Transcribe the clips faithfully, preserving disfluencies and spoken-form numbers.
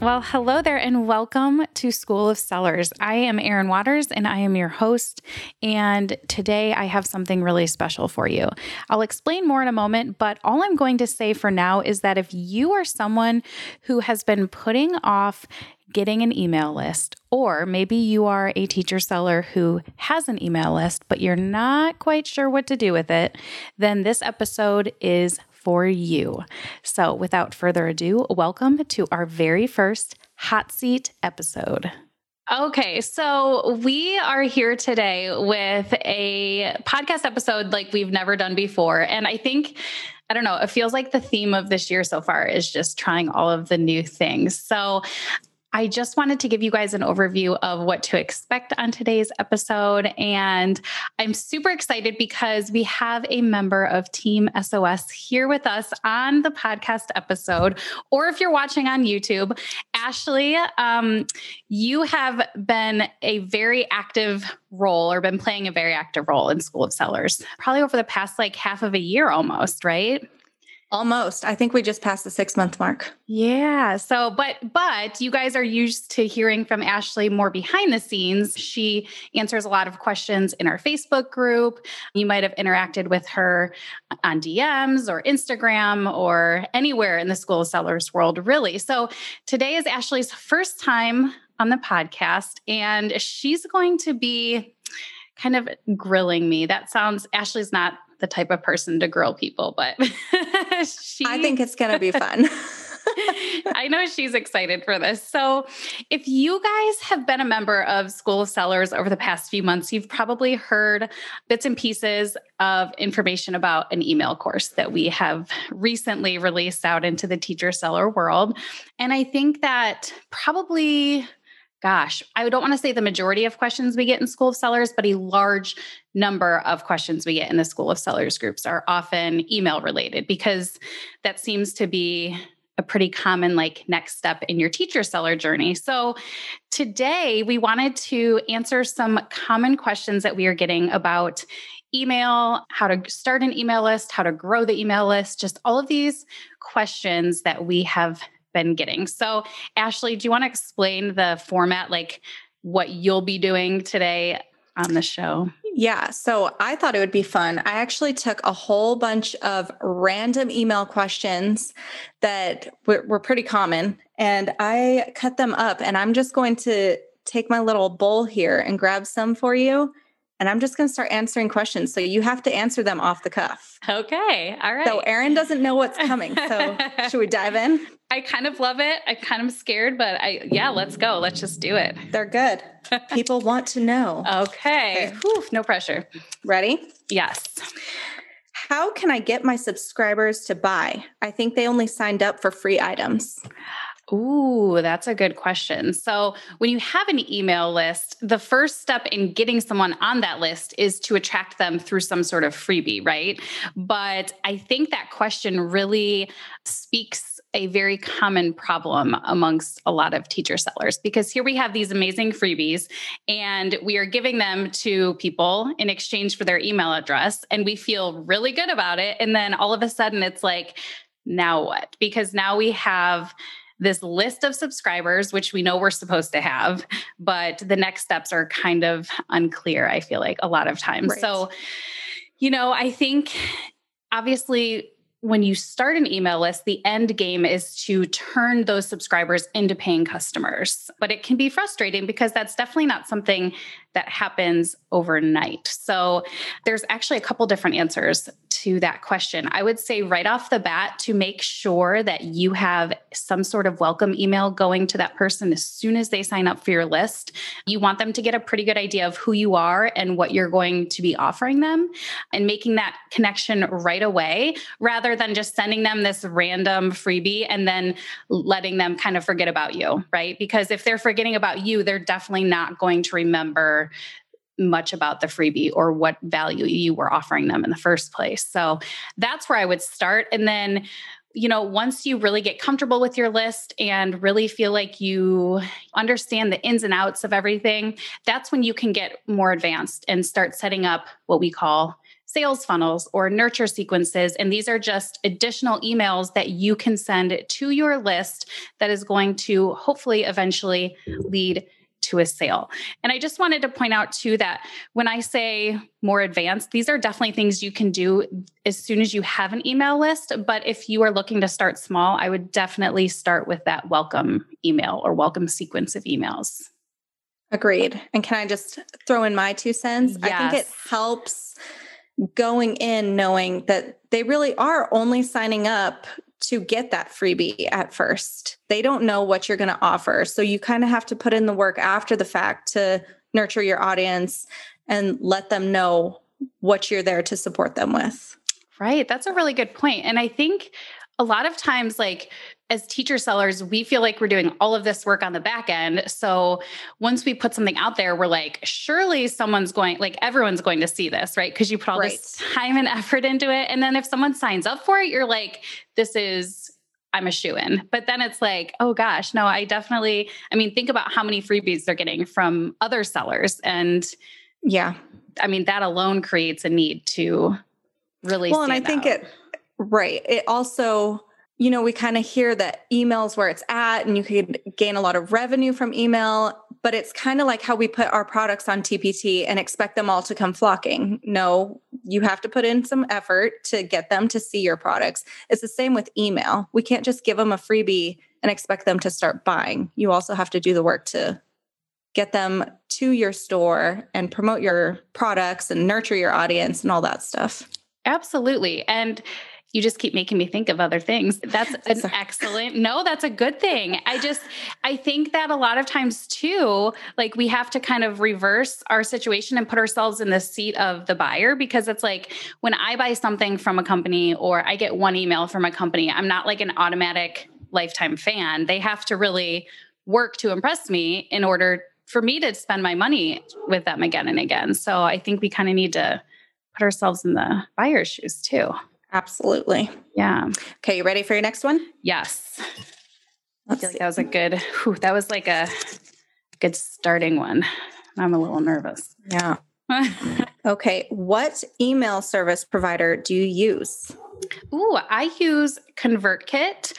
Well, hello there and welcome to School of Sellers. I am Erin Waters and I am your host. And today I have something really special for you. I'll explain more in a moment, but all I'm going to say for now is that if you are someone who has been putting off getting an email list, or maybe you are a teacher seller who has an email list, but you're not quite sure what to do with it, then this episode is for you. So without further ado, welcome to our very first Hot Seat episode. Okay, so we are here today with a podcast episode like we've never done before. And I think, I don't know, it feels like the theme of this year so far is just trying all of the new things. So I just wanted to give you guys an overview of what to expect on today's episode. And I'm super excited because we have a member of Team S O S here with us on the podcast episode, or if you're watching on YouTube, Ashley, um, you have been a very active role or been playing a very active role in School of Sellers, probably over the past like half of a year almost, right? Almost. I think we just passed the six month mark. Yeah. So, but, but you guys are used to hearing from Ashley more behind the scenes. She answers a lot of questions in our Facebook group. You might have interacted with her on D Ms or Instagram or anywhere in the School of Sellers world, really. So today is Ashley's first time on the podcast and she's going to be kind of grilling me. That sounds, Ashley's not the type of person to grill people, but she... I think it's going to be fun. I know she's excited for this. So if you guys have been a member of School of Sellers over the past few months, you've probably heard bits and pieces of information about an email course that we have recently released out into the teacher seller world. And I think that probably... Gosh, I don't want to say the majority of questions we get in School of Sellers, but a large number of questions we get in the School of Sellers groups are often email related because that seems to be a pretty common like next step in your teacher seller journey. So today we wanted to answer some common questions that we are getting about email, how to start an email list, how to grow the email list, just all of these questions that we have been getting. So Ashley, do you want to explain the format, like what you'll be doing today on the show? Yeah. So I thought it would be fun. I actually took a whole bunch of random email questions that were, were pretty common and I cut them up and I'm just going to take my little bowl here and grab some for you. And I'm just going to start answering questions. So you have to answer them off the cuff. Okay. All right. So Erin doesn't know what's coming. So should we dive in? I kind of love it. I kind of scared, but I, yeah, let's go. Let's just do it. They're good. People want to know. Okay. Okay. Whew, no pressure. Ready? Yes. How can I get my subscribers to buy? I think they only signed up for free items. Ooh, that's a good question. So when you have an email list, the first step in getting someone on that list is to attract them through some sort of freebie, right? But I think that question really speaks a very common problem amongst a lot of teacher sellers, because here we have these amazing freebies and we are giving them to people in exchange for their email address. And we feel really good about it. And then all of a sudden it's like, now what? Because now we have this list of subscribers, which we know we're supposed to have, but the next steps are kind of unclear, I feel like a lot of times. Right. So, you know, I think obviously when you start an email list, the end game is to turn those subscribers into paying customers, but it can be frustrating because that's definitely not something that happens overnight. So there's actually a couple different answers to that question. I would say right off the bat to make sure that you have some sort of welcome email going to that person as soon as they sign up for your list. You want them to get a pretty good idea of who you are and what you're going to be offering them and making that connection right away rather than just sending them this random freebie and then letting them kind of forget about you, right? Because if they're forgetting about you, they're definitely not going to remember much about the freebie or what value you were offering them in the first place. So that's where I would start. And then, you know, once you really get comfortable with your list and really feel like you understand the ins and outs of everything, that's when you can get more advanced and start setting up what we call sales funnels or nurture sequences. And these are just additional emails that you can send to your list that is going to hopefully eventually lead to a sale. And I just wanted to point out too that when I say more advanced, these are definitely things you can do as soon as you have an email list. But if you are looking to start small, I would definitely start with that welcome email or welcome sequence of emails. Agreed. And can I just throw in my two cents? Yes. I think it helps going in knowing that they really are only signing up to get that freebie at first. They don't know what you're going to offer. So you kind of have to put in the work after the fact to nurture your audience and let them know what you're there to support them with. Right. That's a really good point. And I think a lot of times, like as teacher sellers, we feel like we're doing all of this work on the back end. So once we put something out there, we're like, surely someone's going, like everyone's going to see this, right? Because you put all right. this time and effort into it. And then if someone signs up for it, you're like, this is, I'm a shoo-in. But then it's like, oh gosh, no, I definitely, I mean, think about how many freebies they're getting from other sellers. And yeah, I mean, that alone creates a need to really Well, and I think out. it Right. It also, you know, we kind of hear that email's where it's at and you could gain a lot of revenue from email, but it's kind of like how we put our products on T P T and expect them all to come flocking. No, you have to put in some effort to get them to see your products. It's the same with email. We can't just give them a freebie and expect them to start buying. You also have to do the work to get them to your store and promote your products and nurture your audience and all that stuff. Absolutely. And you just keep making me think of other things. That's an excellent, no, that's a good thing. I just, I think that a lot of times too, like we have to kind of reverse our situation and put ourselves in the seat of the buyer, because it's like when I buy something from a company or I get one email from a company, I'm not like an automatic lifetime fan. They have to really work to impress me in order for me to spend my money with them again and again. So I think we kind of need to put ourselves in the buyer's shoes too. Absolutely. Yeah. Okay. You ready for your next one? Yes. Let's I feel like that was a good, whew, that was like a good starting one. I'm a little nervous. Yeah. Okay. What email service provider do you use? Ooh, I use ConvertKit,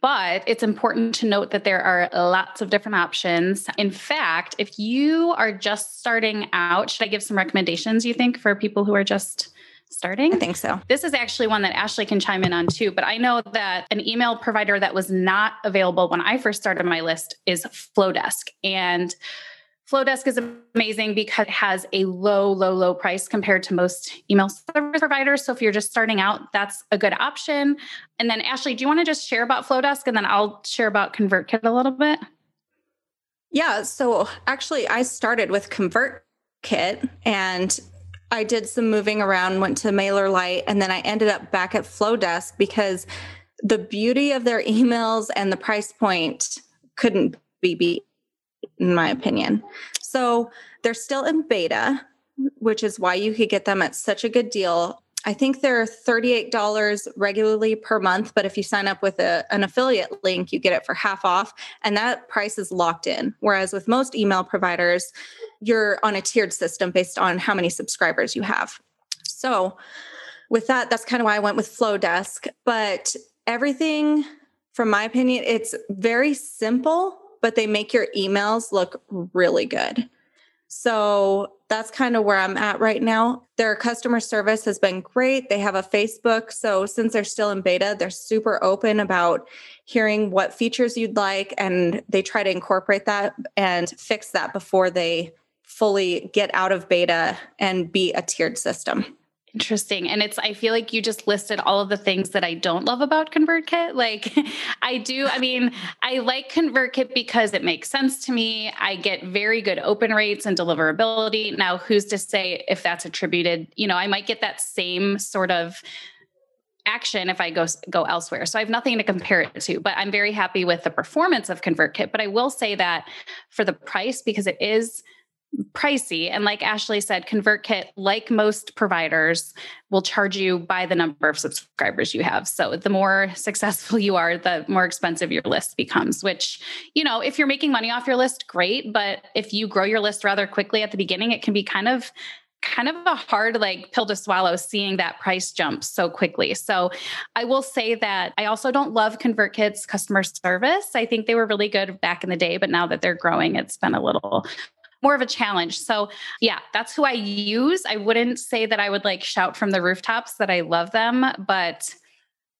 but it's important to note that there are lots of different options. In fact, if you are just starting out, should I give some recommendations, you think, for people who are just starting? I think so. This is actually one that Ashley can chime in on too, but I know that an email provider that was not available when I first started my list is Flodesk. And Flodesk is amazing because it has a low, low, low price compared to most email service providers. So if you're just starting out, that's a good option. And then Ashley, do you want to just share about Flodesk and then I'll share about ConvertKit a little bit? Yeah. So actually I started with ConvertKit and I did some moving around, went to MailerLite, and then I ended up back at Flodesk because the beauty of their emails and the price point couldn't be beat, in my opinion. So they're still in beta, which is why you could get them at such a good deal. I think they're thirty-eight dollars regularly per month, but if you sign up with a, an affiliate link, you get it for half off, and that price is locked in. Whereas with most email providers, you're on a tiered system based on how many subscribers you have. So with that, that's kind of why I went with Flodesk. But everything, from my opinion, it's very simple, but they make your emails look really good. So that's kind of where I'm at right now. Their customer service has been great. They have a Facebook. So since they're still in beta, they're super open about hearing what features you'd like. And they try to incorporate that and fix that before they fully get out of beta and be a tiered system. Interesting. And it's, I feel like you just listed all of the things that I don't love about ConvertKit. Like I do, I mean, I like ConvertKit because it makes sense to me. I get very good open rates and deliverability. Now, who's to say if that's attributed, you know, I might get that same sort of action if I go, go elsewhere. So I have nothing to compare it to, but I'm very happy with the performance of ConvertKit. But I will say that for the price, because it is pricey. And like Ashley said, ConvertKit, like most providers, will charge you by the number of subscribers you have. So the more successful you are, the more expensive your list becomes, which, you know, if you're making money off your list, great. But if you grow your list rather quickly at the beginning, it can be kind of kind of a hard like pill to swallow seeing that price jump so quickly. So I will say that I also don't love ConvertKit's customer service. I think they were really good back in the day, but now that they're growing, it's been a little more of a challenge. So yeah, that's who I use. I wouldn't say that I would like shout from the rooftops that I love them, but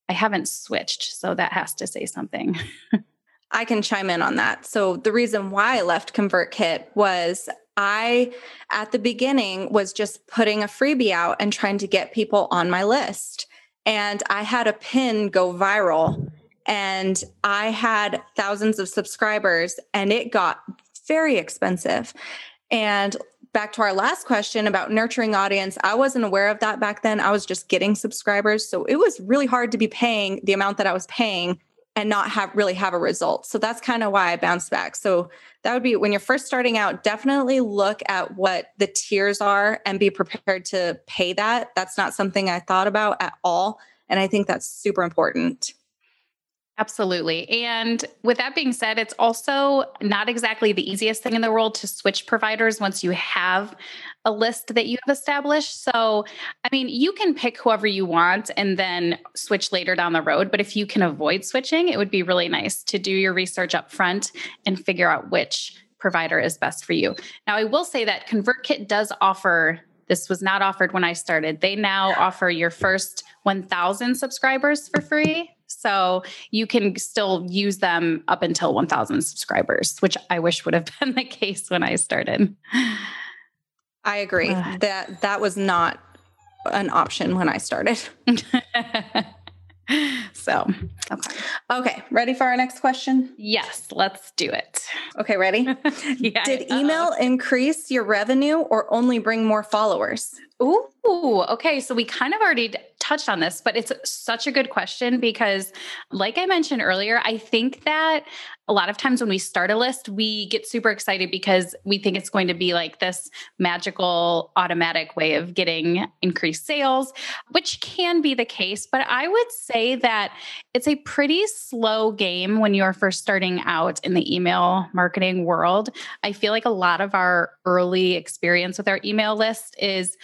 I haven't switched. So that has to say something. I can chime in on that. So the reason why I left ConvertKit was I, at the beginning, was just putting a freebie out and trying to get people on my list. And I had a pin go viral and I had thousands of subscribers and it got very expensive. And back to our last question about nurturing audience, I wasn't aware of that back then. I was just getting subscribers. So it was really hard to be paying the amount that I was paying and not have really have a result. So that's kind of why I bounced back. So that would be when you're first starting out, definitely look at what the tiers are and be prepared to pay that. That's not something I thought about at all. And I think that's super important. Absolutely. And with that being said, it's also not exactly the easiest thing in the world to switch providers once you have a list that you have established. So, I mean, you can pick whoever you want and then switch later down the road. But if you can avoid switching, it would be really nice to do your research up front and figure out which provider is best for you. Now, I will say that ConvertKit does offer, this was not offered when I started, they now offer your first one thousand subscribers for free. So you can still use them up until one thousand subscribers, which I wish would have been the case when I started. I agree. Uh, that that was not an option when I started. So, okay. Okay. Ready for our next question? Yes, let's do it. Okay. Ready? Yeah, did email uh-oh. increase your revenue or only bring more followers? Ooh. Okay. So we kind of already touched on this, but it's such a good question because like I mentioned earlier, I think that a lot of times when we start a list, we get super excited because we think it's going to be like this magical automatic way of getting increased sales, which can be the case. But I would say that it's a pretty slow game when you're first starting out in the email marketing world. I feel like a lot of our early experience with our email list is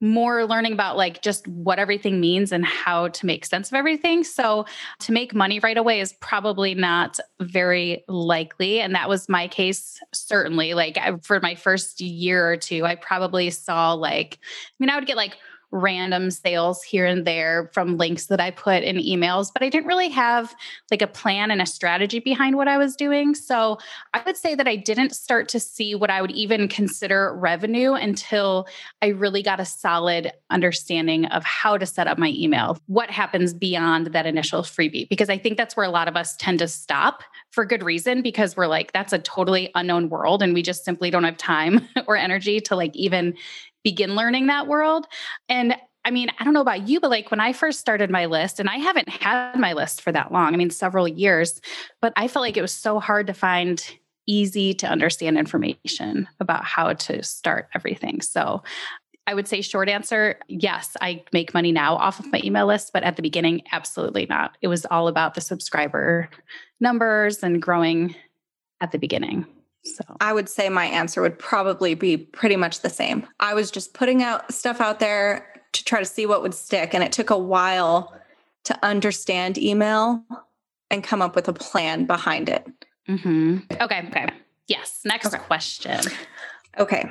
more learning about like just what everything means and how to make sense of everything. So to make money right away is probably not very likely. And that was my case, certainly. Like for my first year or two, I probably saw like, I mean, I would get like random sales here and there from links that I put in emails, but I didn't really have like a plan and a strategy behind what I was doing. So I would say that I didn't start to see what I would even consider revenue until I really got a solid understanding of how to set up my email, what happens beyond that initial freebie, because I think that's where a lot of us tend to stop for good reason, because we're like, that's a totally unknown world. And we just simply don't have time or energy to like even begin learning that world. And I mean, I don't know about you, but like when I first started my list, and I haven't had my list for that long, I mean, several years, but I felt like it was so hard to find easy to understand information about how to start everything. So I would say short answer, yes, I make money now off of my email list, but at the beginning, absolutely not. It was all about the subscriber numbers and growing at the beginning. So I would say my answer would probably be pretty much the same. I was just putting out stuff out there to try to see what would stick. And it took a while to understand email and come up with a plan behind it. Mm-hmm. Okay. Okay. Yes. Next okay. question. Okay.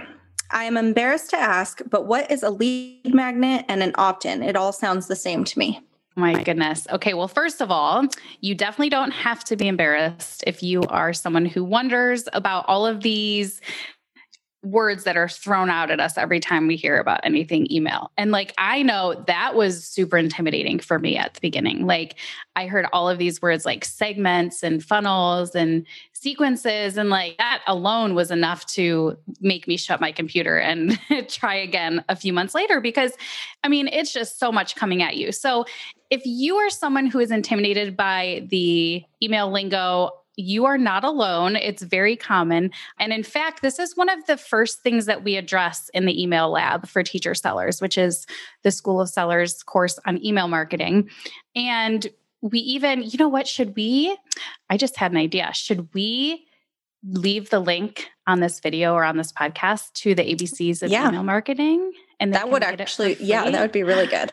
I am embarrassed to ask, but what is a lead magnet and an opt-in? It all sounds the same to me. My goodness. Okay. Well, first of all, you definitely don't have to be embarrassed if you are someone who wonders about all of these words that are thrown out at us every time we hear about anything email. And like, I know that was super intimidating for me at the beginning. Like I heard all of these words like segments and funnels and sequences. And like that alone was enough to make me shut my computer and try again a few months later, because I mean, it's just so much coming at you. So if you are someone who is intimidated by the email lingo, you are not alone. It's very common. And in fact, this is one of the first things that we address in the email lab for teacher sellers, which is the School of Sellers course on email marketing. And we even, you know what, should we, I just had an idea. Should we leave the link on this video or on this podcast to the A B Cs of yeah. email marketing? And that would actually, yeah, that would be really good.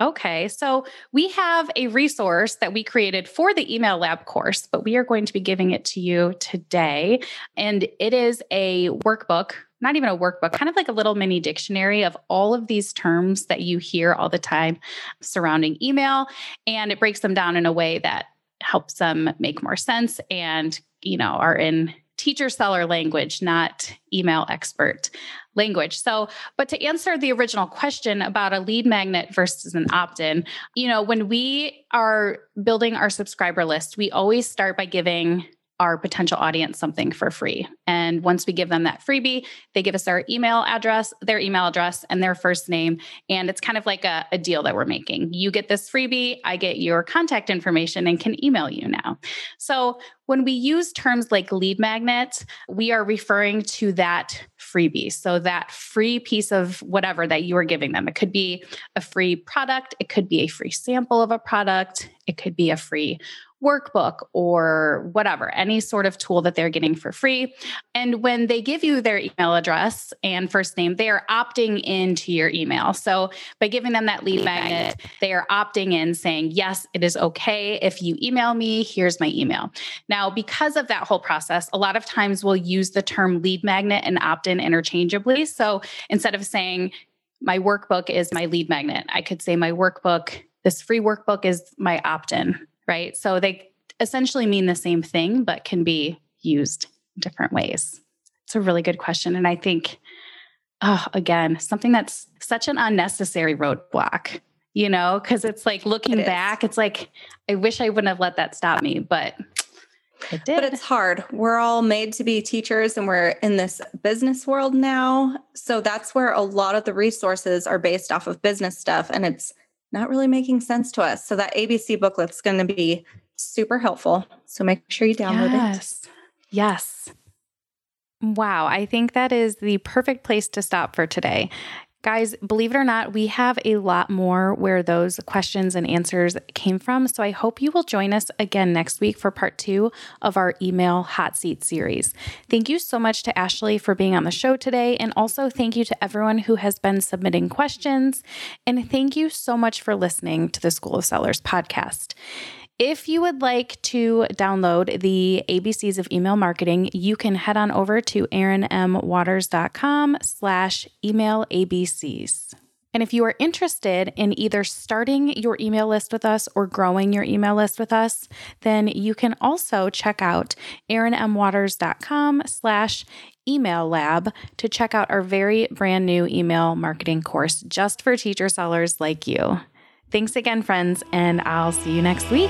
Okay, so we have a resource that we created for the email lab course, but we are going to be giving it to you today. And it is a workbook, not even a workbook, kind of like a little mini dictionary of all of these terms that you hear all the time surrounding email. And it breaks them down in a way that helps them make more sense and, you know, are in teacher seller language, not email expert language. So, but to answer the original question about a lead magnet versus an opt-in, you know, when we are building our subscriber list, we always start by giving our potential audience something for free. And once we give them that freebie, they give us our email address, their email address, and their first name. And it's kind of like a, a deal that we're making. You get this freebie, I get your contact information and can email you now. So when we use terms like lead magnet, we are referring to that freebie. So that free piece of whatever that you are giving them. It could be a free product. It could be a free sample of a product. It could be a free workbook or whatever, any sort of tool that they're getting for free. And when they give you their email address and first name, they are opting into your email. So by giving them that lead magnet, they are opting in saying, yes, it is okay if you email me, here's my email. Now, because of that whole process, a lot of times we'll use the term lead magnet and opt-in interchangeably. So instead of saying my workbook is my lead magnet, I could say my workbook, this free workbook is my opt-in. Right? So they essentially mean the same thing, but can be used in different ways. It's a really good question. And I think, oh, again, something that's such an unnecessary roadblock, you know, because it's like looking it back, it's like, I wish I wouldn't have let that stop me, but it did. But it's hard. We're all made to be teachers and we're in this business world now. So that's where a lot of the resources are based off of business stuff. And it's not really making sense to us. So that A B C booklet's going to be super helpful. So make sure you download yes. it. Yes. Wow. I think that is the perfect place to stop for today. Guys, believe it or not, we have a lot more where those questions and answers came from. So I hope you will join us again next week for part two of our email hot seat series. Thank you so much to Ashley for being on the show today. And also thank you to everyone who has been submitting questions. And thank you so much for listening to the School of Sellers podcast. If you would like to download the A B Cs of email marketing, you can head on over to erinmwaters.com slash email ABCs. And if you are interested in either starting your email list with us or growing your email list with us, then you can also check out erinmwaters.com slash email lab to check out our very brand new email marketing course just for teacher sellers like you. Thanks again, friends, and I'll see you next week.